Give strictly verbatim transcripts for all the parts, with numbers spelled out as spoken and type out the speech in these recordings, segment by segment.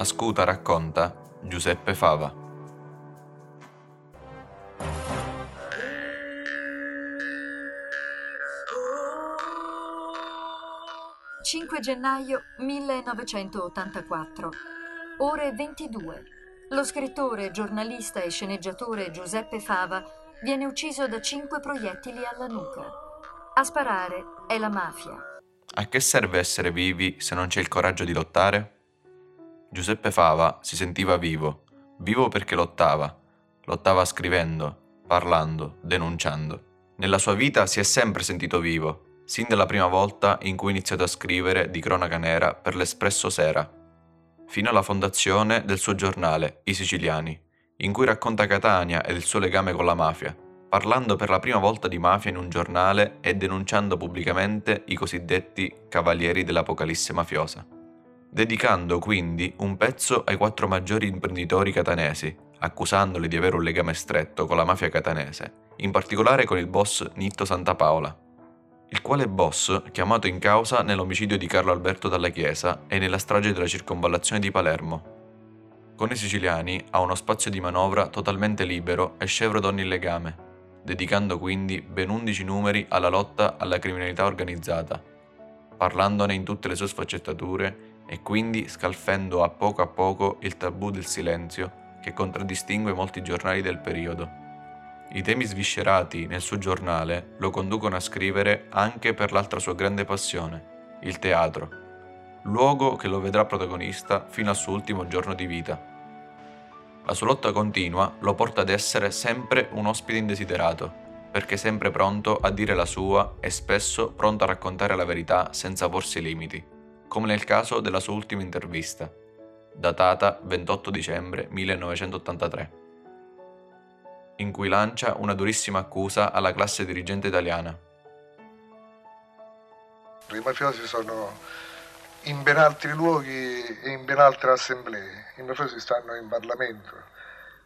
Ascolta racconta Giuseppe Fava. cinque gennaio millenovecentottantaquattro, ore ventidue. Lo scrittore, giornalista e sceneggiatore Giuseppe Fava viene ucciso da cinque proiettili alla nuca. A sparare è la mafia. A che serve essere vivi se non c'è il coraggio di lottare? Giuseppe Fava si sentiva vivo, vivo perché lottava, lottava scrivendo, parlando, denunciando. Nella sua vita si è sempre sentito vivo, sin dalla prima volta in cui ha iniziato a scrivere di cronaca nera per l'Espresso Sera, fino alla fondazione del suo giornale, I Siciliani, in cui racconta Catania e il suo legame con la mafia, parlando per la prima volta di mafia in un giornale e denunciando pubblicamente i cosiddetti cavalieri dell'apocalisse mafiosa. Dedicando quindi un pezzo ai quattro maggiori imprenditori catanesi, accusandoli di avere un legame stretto con la mafia catanese, in particolare con il boss Nitto Santa Paola, il quale boss chiamato in causa nell'omicidio di Carlo Alberto dalla Chiesa e nella strage della circonvallazione di Palermo. Con I Siciliani ha uno spazio di manovra totalmente libero e scevro da ogni legame, dedicando quindi ben undici numeri alla lotta alla criminalità organizzata, parlandone in tutte le sue sfaccettature e quindi scalfendo a poco a poco il tabù del silenzio che contraddistingue molti giornali del periodo. I temi sviscerati nel suo giornale lo conducono a scrivere anche per l'altra sua grande passione, il teatro, luogo che lo vedrà protagonista fino al suo ultimo giorno di vita. La sua lotta continua lo porta ad essere sempre un ospite indesiderato, perché sempre pronto a dire la sua e spesso pronto a raccontare la verità senza porsi limiti, come nel caso della sua ultima intervista, datata ventotto dicembre millenovecentottantatré, in cui lancia una durissima accusa alla classe dirigente italiana. I mafiosi sono in ben altri luoghi e in ben altre assemblee. I mafiosi stanno in Parlamento,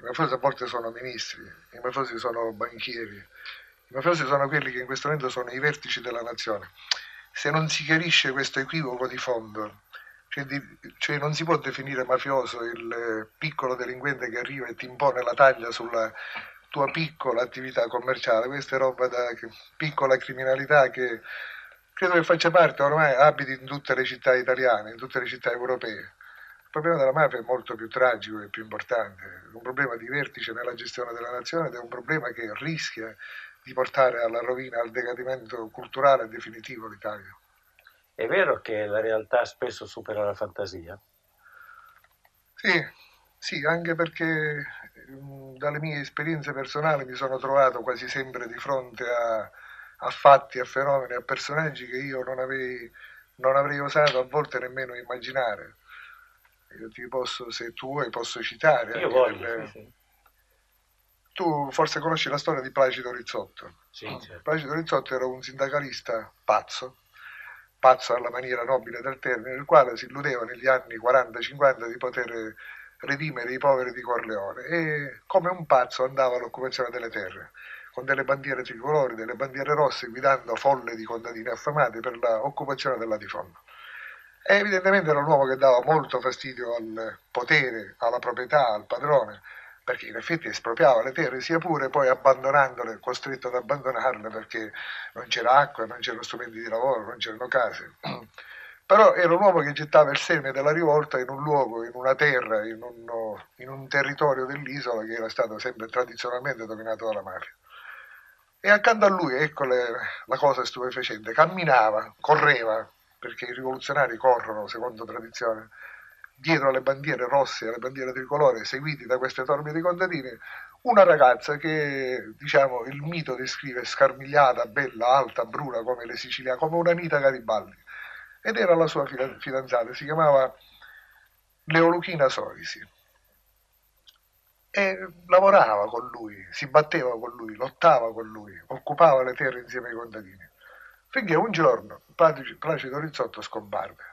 i mafiosi a volte sono ministri, i mafiosi sono banchieri, i mafiosi sono quelli che in questo momento sono i vertici della nazione. Se non si chiarisce questo equivoco di fondo, cioè, di, cioè non si può definire mafioso il piccolo delinquente che arriva e ti impone la taglia sulla tua piccola attività commerciale. Questa è roba da che, piccola criminalità che credo che faccia parte ormai, abiti in tutte le città italiane, in tutte le città europee. Il problema della mafia è molto più tragico e più importante, è un problema di vertice nella gestione della nazione ed è un problema che rischia di portare alla rovina, al decadimento culturale definitivo l'Italia. È vero che la realtà spesso supera la fantasia? Sì, sì, anche perché dalle mie esperienze personali mi sono trovato quasi sempre di fronte a, a fatti, a fenomeni, a personaggi che io non avrei, non avrei osato a volte nemmeno immaginare. Io ti posso, se tu vuoi, posso citare. Io voglio, delle... sì, sì. Tu forse conosci la storia di Placido Rizzotto. Sì, certo. Placido Rizzotto era un sindacalista pazzo, pazzo alla maniera nobile del termine, il quale si illudeva negli anni quaranta cinquanta di poter redimere i poveri di Corleone e come un pazzo andava all'occupazione delle terre, con delle bandiere tricolori, delle bandiere rosse, guidando folle di contadini affamati per l'occupazione della latifondo. E evidentemente era un uomo che dava molto fastidio al potere, alla proprietà, al padrone, perché in effetti espropriava le terre, sia pure poi abbandonandole, costretto ad abbandonarle perché non c'era acqua, non c'erano strumenti di lavoro, non c'erano case. Però era un uomo che gettava il seme della rivolta in un luogo, in una terra, in un, in un territorio dell'isola che era stato sempre tradizionalmente dominato dalla mafia. E accanto a lui, ecco le, la cosa stupefacente, camminava, correva, perché i rivoluzionari corrono, secondo tradizione, dietro alle bandiere rosse, alle bandiere tricolore, seguiti da queste torbe di contadini, una ragazza che, diciamo, il mito descrive scarmigliata, bella, alta, bruna come le siciliane, come una Anita Garibaldi, ed era la sua fidanzata, si chiamava Leoluchina Sorisi, e lavorava con lui, si batteva con lui, lottava con lui, occupava le terre insieme ai contadini, finché un giorno Placido Rizzotto scomparve.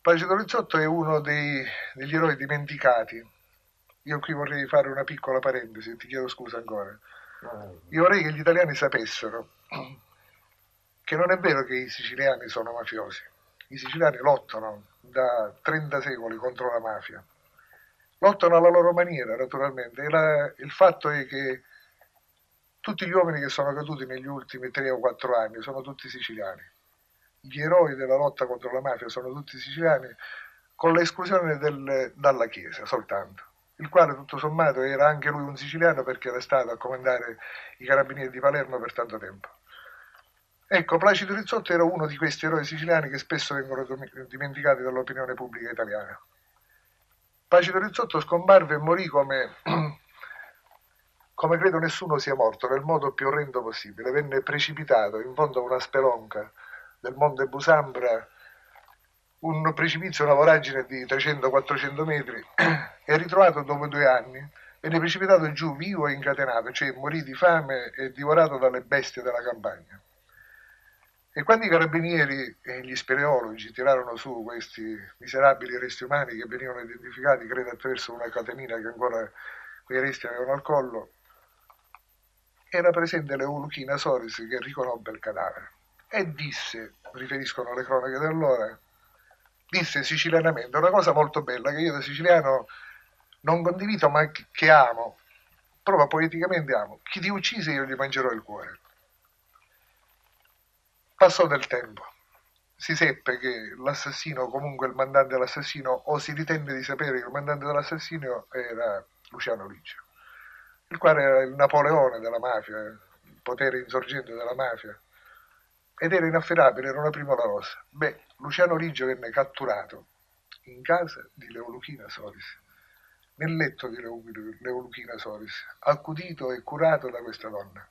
Placido Rizzotto è uno dei, degli eroi dimenticati. Io qui vorrei fare una piccola parentesi, ti chiedo scusa ancora. Io vorrei che gli italiani sapessero che non è vero che i siciliani sono mafiosi. I siciliani lottano da trenta secoli contro la mafia, lottano alla loro maniera naturalmente, e la, il fatto è che tutti gli uomini che sono caduti negli ultimi tre o quattro anni sono tutti siciliani, gli eroi della lotta contro la mafia sono tutti siciliani, con l'esclusione del, dalla Chiesa soltanto, il quale tutto sommato era anche lui un siciliano perché era stato a comandare i carabinieri di Palermo per tanto tempo. Ecco, Placido Rizzotto era uno di questi eroi siciliani che spesso vengono dimenticati dall'opinione pubblica italiana. Placido Rizzotto scomparve e morì come, come credo nessuno sia morto, nel modo più orrendo possibile. Venne precipitato in fondo a una spelonca del Monte Busambra, un precipizio, una voragine di trecento quattrocento metri, è ritrovato dopo due anni, venne precipitato giù vivo e incatenato, cioè morì di fame e divorato dalle bestie della campagna. E quando i carabinieri e gli speleologi tirarono su questi miserabili resti umani che venivano identificati, credo, attraverso una catenina che ancora quei resti avevano al collo, era presente Leoluchina Sorisi che riconobbe il cadavere e disse, riferiscono le cronache di allora, disse sicilianamente una cosa molto bella che io da siciliano non condivido ma che amo, proprio poeticamente amo: chi ti uccise io gli mangerò il cuore. Passò del tempo, si seppe che l'assassino, comunque il mandante dell'assassino, o si ritenne di sapere che il mandante dell'assassino era Luciano Liggio, il quale era il Napoleone della mafia, il potere insorgente della mafia, ed era inaffidabile, era una prima rosa. Beh, Luciano Liggio venne catturato in casa di Leoluchina Sorisi, nel letto di Leoluchina Sorisi, accudito e curato da questa donna.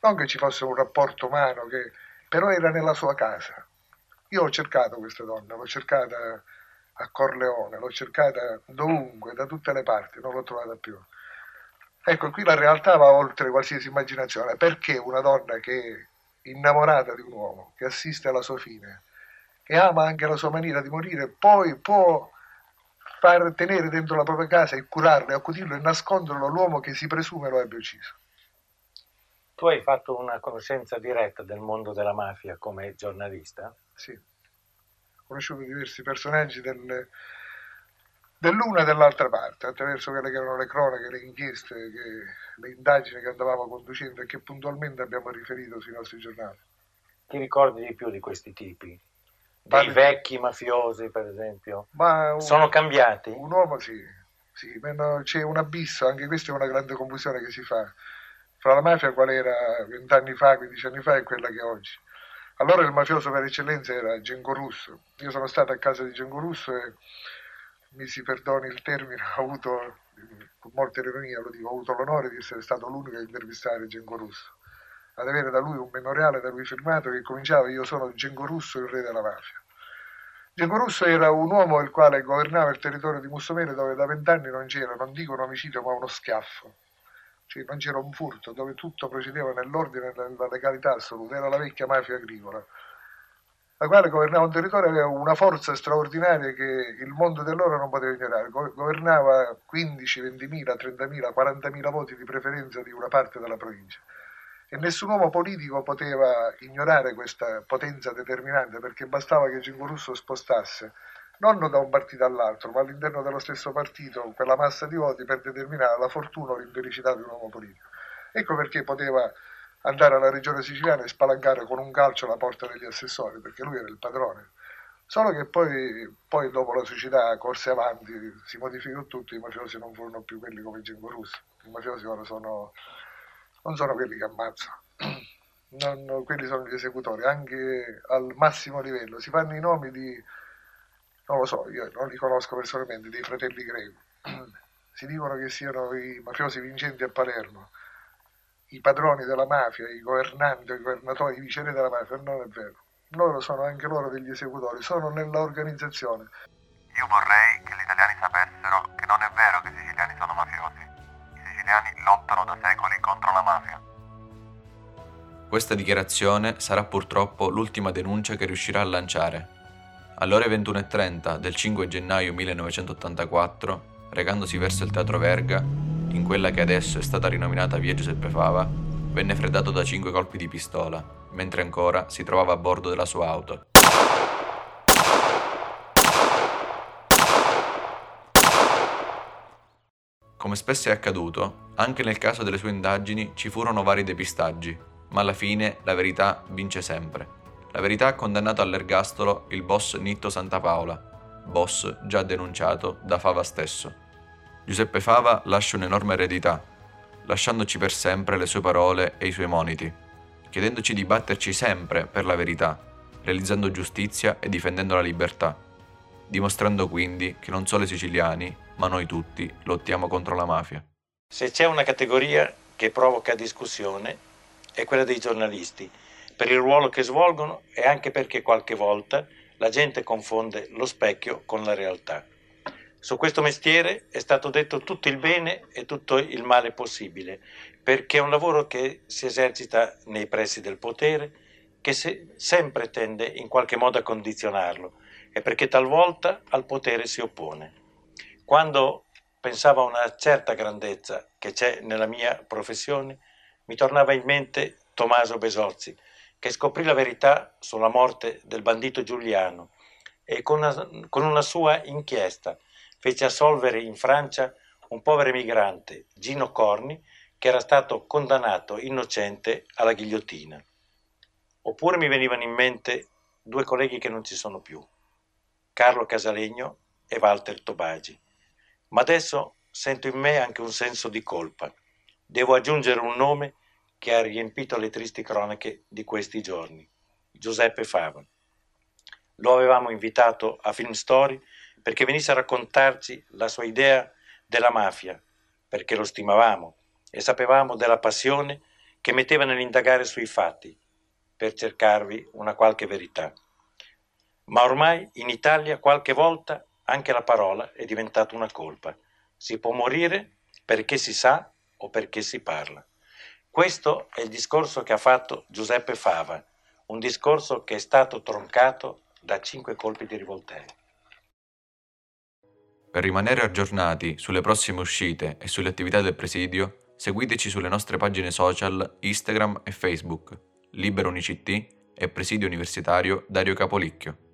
Non che ci fosse un rapporto umano che... però era nella sua casa. Io ho cercato questa donna, l'ho cercata a Corleone, l'ho cercata dovunque, da tutte le parti, non l'ho trovata più. Ecco, qui la realtà va oltre qualsiasi immaginazione, perché una donna che è innamorata di un uomo, che assiste alla sua fine, e ama anche la sua maniera di morire, poi può far tenere dentro la propria casa e curarlo, e accudirlo e nasconderlo all'uomo che si presume lo abbia ucciso. Tu hai fatto una conoscenza diretta del mondo della mafia come giornalista? Sì, ho conosciuto diversi personaggi del, dell'una e dell'altra parte, attraverso quelle che erano le cronache, le inchieste, che, le indagini che andavamo conducendo e che puntualmente abbiamo riferito sui nostri giornali. Ti ricordi di più di questi tipi? Dei di... vecchi mafiosi, per esempio? Ma un... Sono cambiati? Un uomo sì, sì, c'è un abisso, anche questa è una grande confusione che si fa fra la mafia qual era vent'anni fa, quindici anni fa e quella che è oggi. Allora il mafioso per eccellenza era Genco Russo. Io sono stato a casa di Genco Russo e, mi si perdoni il termine, ho avuto, con molta ironia lo dico, ho avuto l'onore di essere stato l'unico a intervistare Genco Russo, ad avere da lui un memoriale da lui firmato che cominciava "Io sono Genco Russo, il re della mafia". Genco Russo era un uomo il quale governava il territorio di Mussomeli, dove da vent'anni non c'era, non dico un omicidio, ma uno schiaffo. Cioè, non c'era un furto, dove tutto procedeva nell'ordine e nella legalità assoluta, era la vecchia mafia agricola, la quale governava un territorio, aveva una forza straordinaria che il mondo dell'oro non poteva ignorare, Go governava quindici, ventimila, trentamila, quarantamila voti di preferenza di una parte della provincia e nessun uomo politico poteva ignorare questa potenza determinante, perché bastava che Genco Russo spostasse, non da un partito all'altro, ma all'interno dello stesso partito, quella massa di voti per determinare la fortuna o l'infelicità di un uomo politico. Ecco perché poteva andare alla regione siciliana e spalancare con un calcio la porta degli assessori, perché lui era il padrone. Solo che poi, poi dopo la società corse avanti, si modificò tutto, i mafiosi non furono più quelli come Genco Russo. I mafiosi ora sono, non sono quelli che ammazzano, non, quelli sono gli esecutori, anche al massimo livello. Si fanno i nomi di... non lo so, io non li conosco personalmente, dei fratelli Greco. Si dicono che siano i mafiosi vincenti a Palermo, i padroni della mafia, i governanti, i governatori, i vicini della mafia. Non è vero. Loro sono anche loro degli esecutori, sono nell'organizzazione. Io vorrei che gli italiani sapessero che non è vero che i siciliani sono mafiosi. I siciliani lottano da secoli contro la mafia. Questa dichiarazione sarà purtroppo l'ultima denuncia che riuscirà a lanciare. Alle ore ventuno e trenta del cinque gennaio millenovecentottantaquattro, recandosi verso il Teatro Verga, in quella che adesso è stata rinominata via Giuseppe Fava, venne freddato da cinque colpi di pistola, mentre ancora si trovava a bordo della sua auto. Come spesso è accaduto, anche nel caso delle sue indagini ci furono vari depistaggi, ma alla fine la verità vince sempre. La verità ha condannato all'ergastolo il boss Nitto Santa Paola, boss già denunciato da Fava stesso. Giuseppe Fava lascia un'enorme eredità, lasciandoci per sempre le sue parole e i suoi moniti, chiedendoci di batterci sempre per la verità, realizzando giustizia e difendendo la libertà, dimostrando quindi che non solo i siciliani, ma noi tutti lottiamo contro la mafia. Se c'è una categoria che provoca discussione è quella dei giornalisti, per il ruolo che svolgono e anche perché qualche volta la gente confonde lo specchio con la realtà. Su questo mestiere è stato detto tutto il bene e tutto il male possibile, perché è un lavoro che si esercita nei pressi del potere, che se sempre tende in qualche modo a condizionarlo e perché talvolta al potere si oppone. Quando pensavo a una certa grandezza che c'è nella mia professione, mi tornava in mente Tommaso Besozzi, che scoprì la verità sulla morte del bandito Giuliano e con una, con una sua inchiesta fece assolvere in Francia un povero emigrante, Gino Corni, che era stato condannato innocente alla ghigliottina. Oppure mi venivano in mente due colleghi che non ci sono più, Carlo Casalegno e Walter Tobagi. Ma adesso sento in me anche un senso di colpa. Devo aggiungere un nome che ha riempito le tristi cronache di questi giorni, Giuseppe Fava. Lo avevamo invitato a Film Story perché venisse a raccontarci la sua idea della mafia, perché lo stimavamo e sapevamo della passione che metteva nell'indagare sui fatti per cercarvi una qualche verità. Ma ormai in Italia qualche volta anche la parola è diventata una colpa. Si può morire perché si sa o perché si parla. Questo è il discorso che ha fatto Giuseppe Fava, un discorso che è stato troncato da cinque colpi di rivoltella. Per rimanere aggiornati sulle prossime uscite e sulle attività del Presidio, seguiteci sulle nostre pagine social Instagram e Facebook, Libero Unict e Presidio Universitario Dario Capolicchio.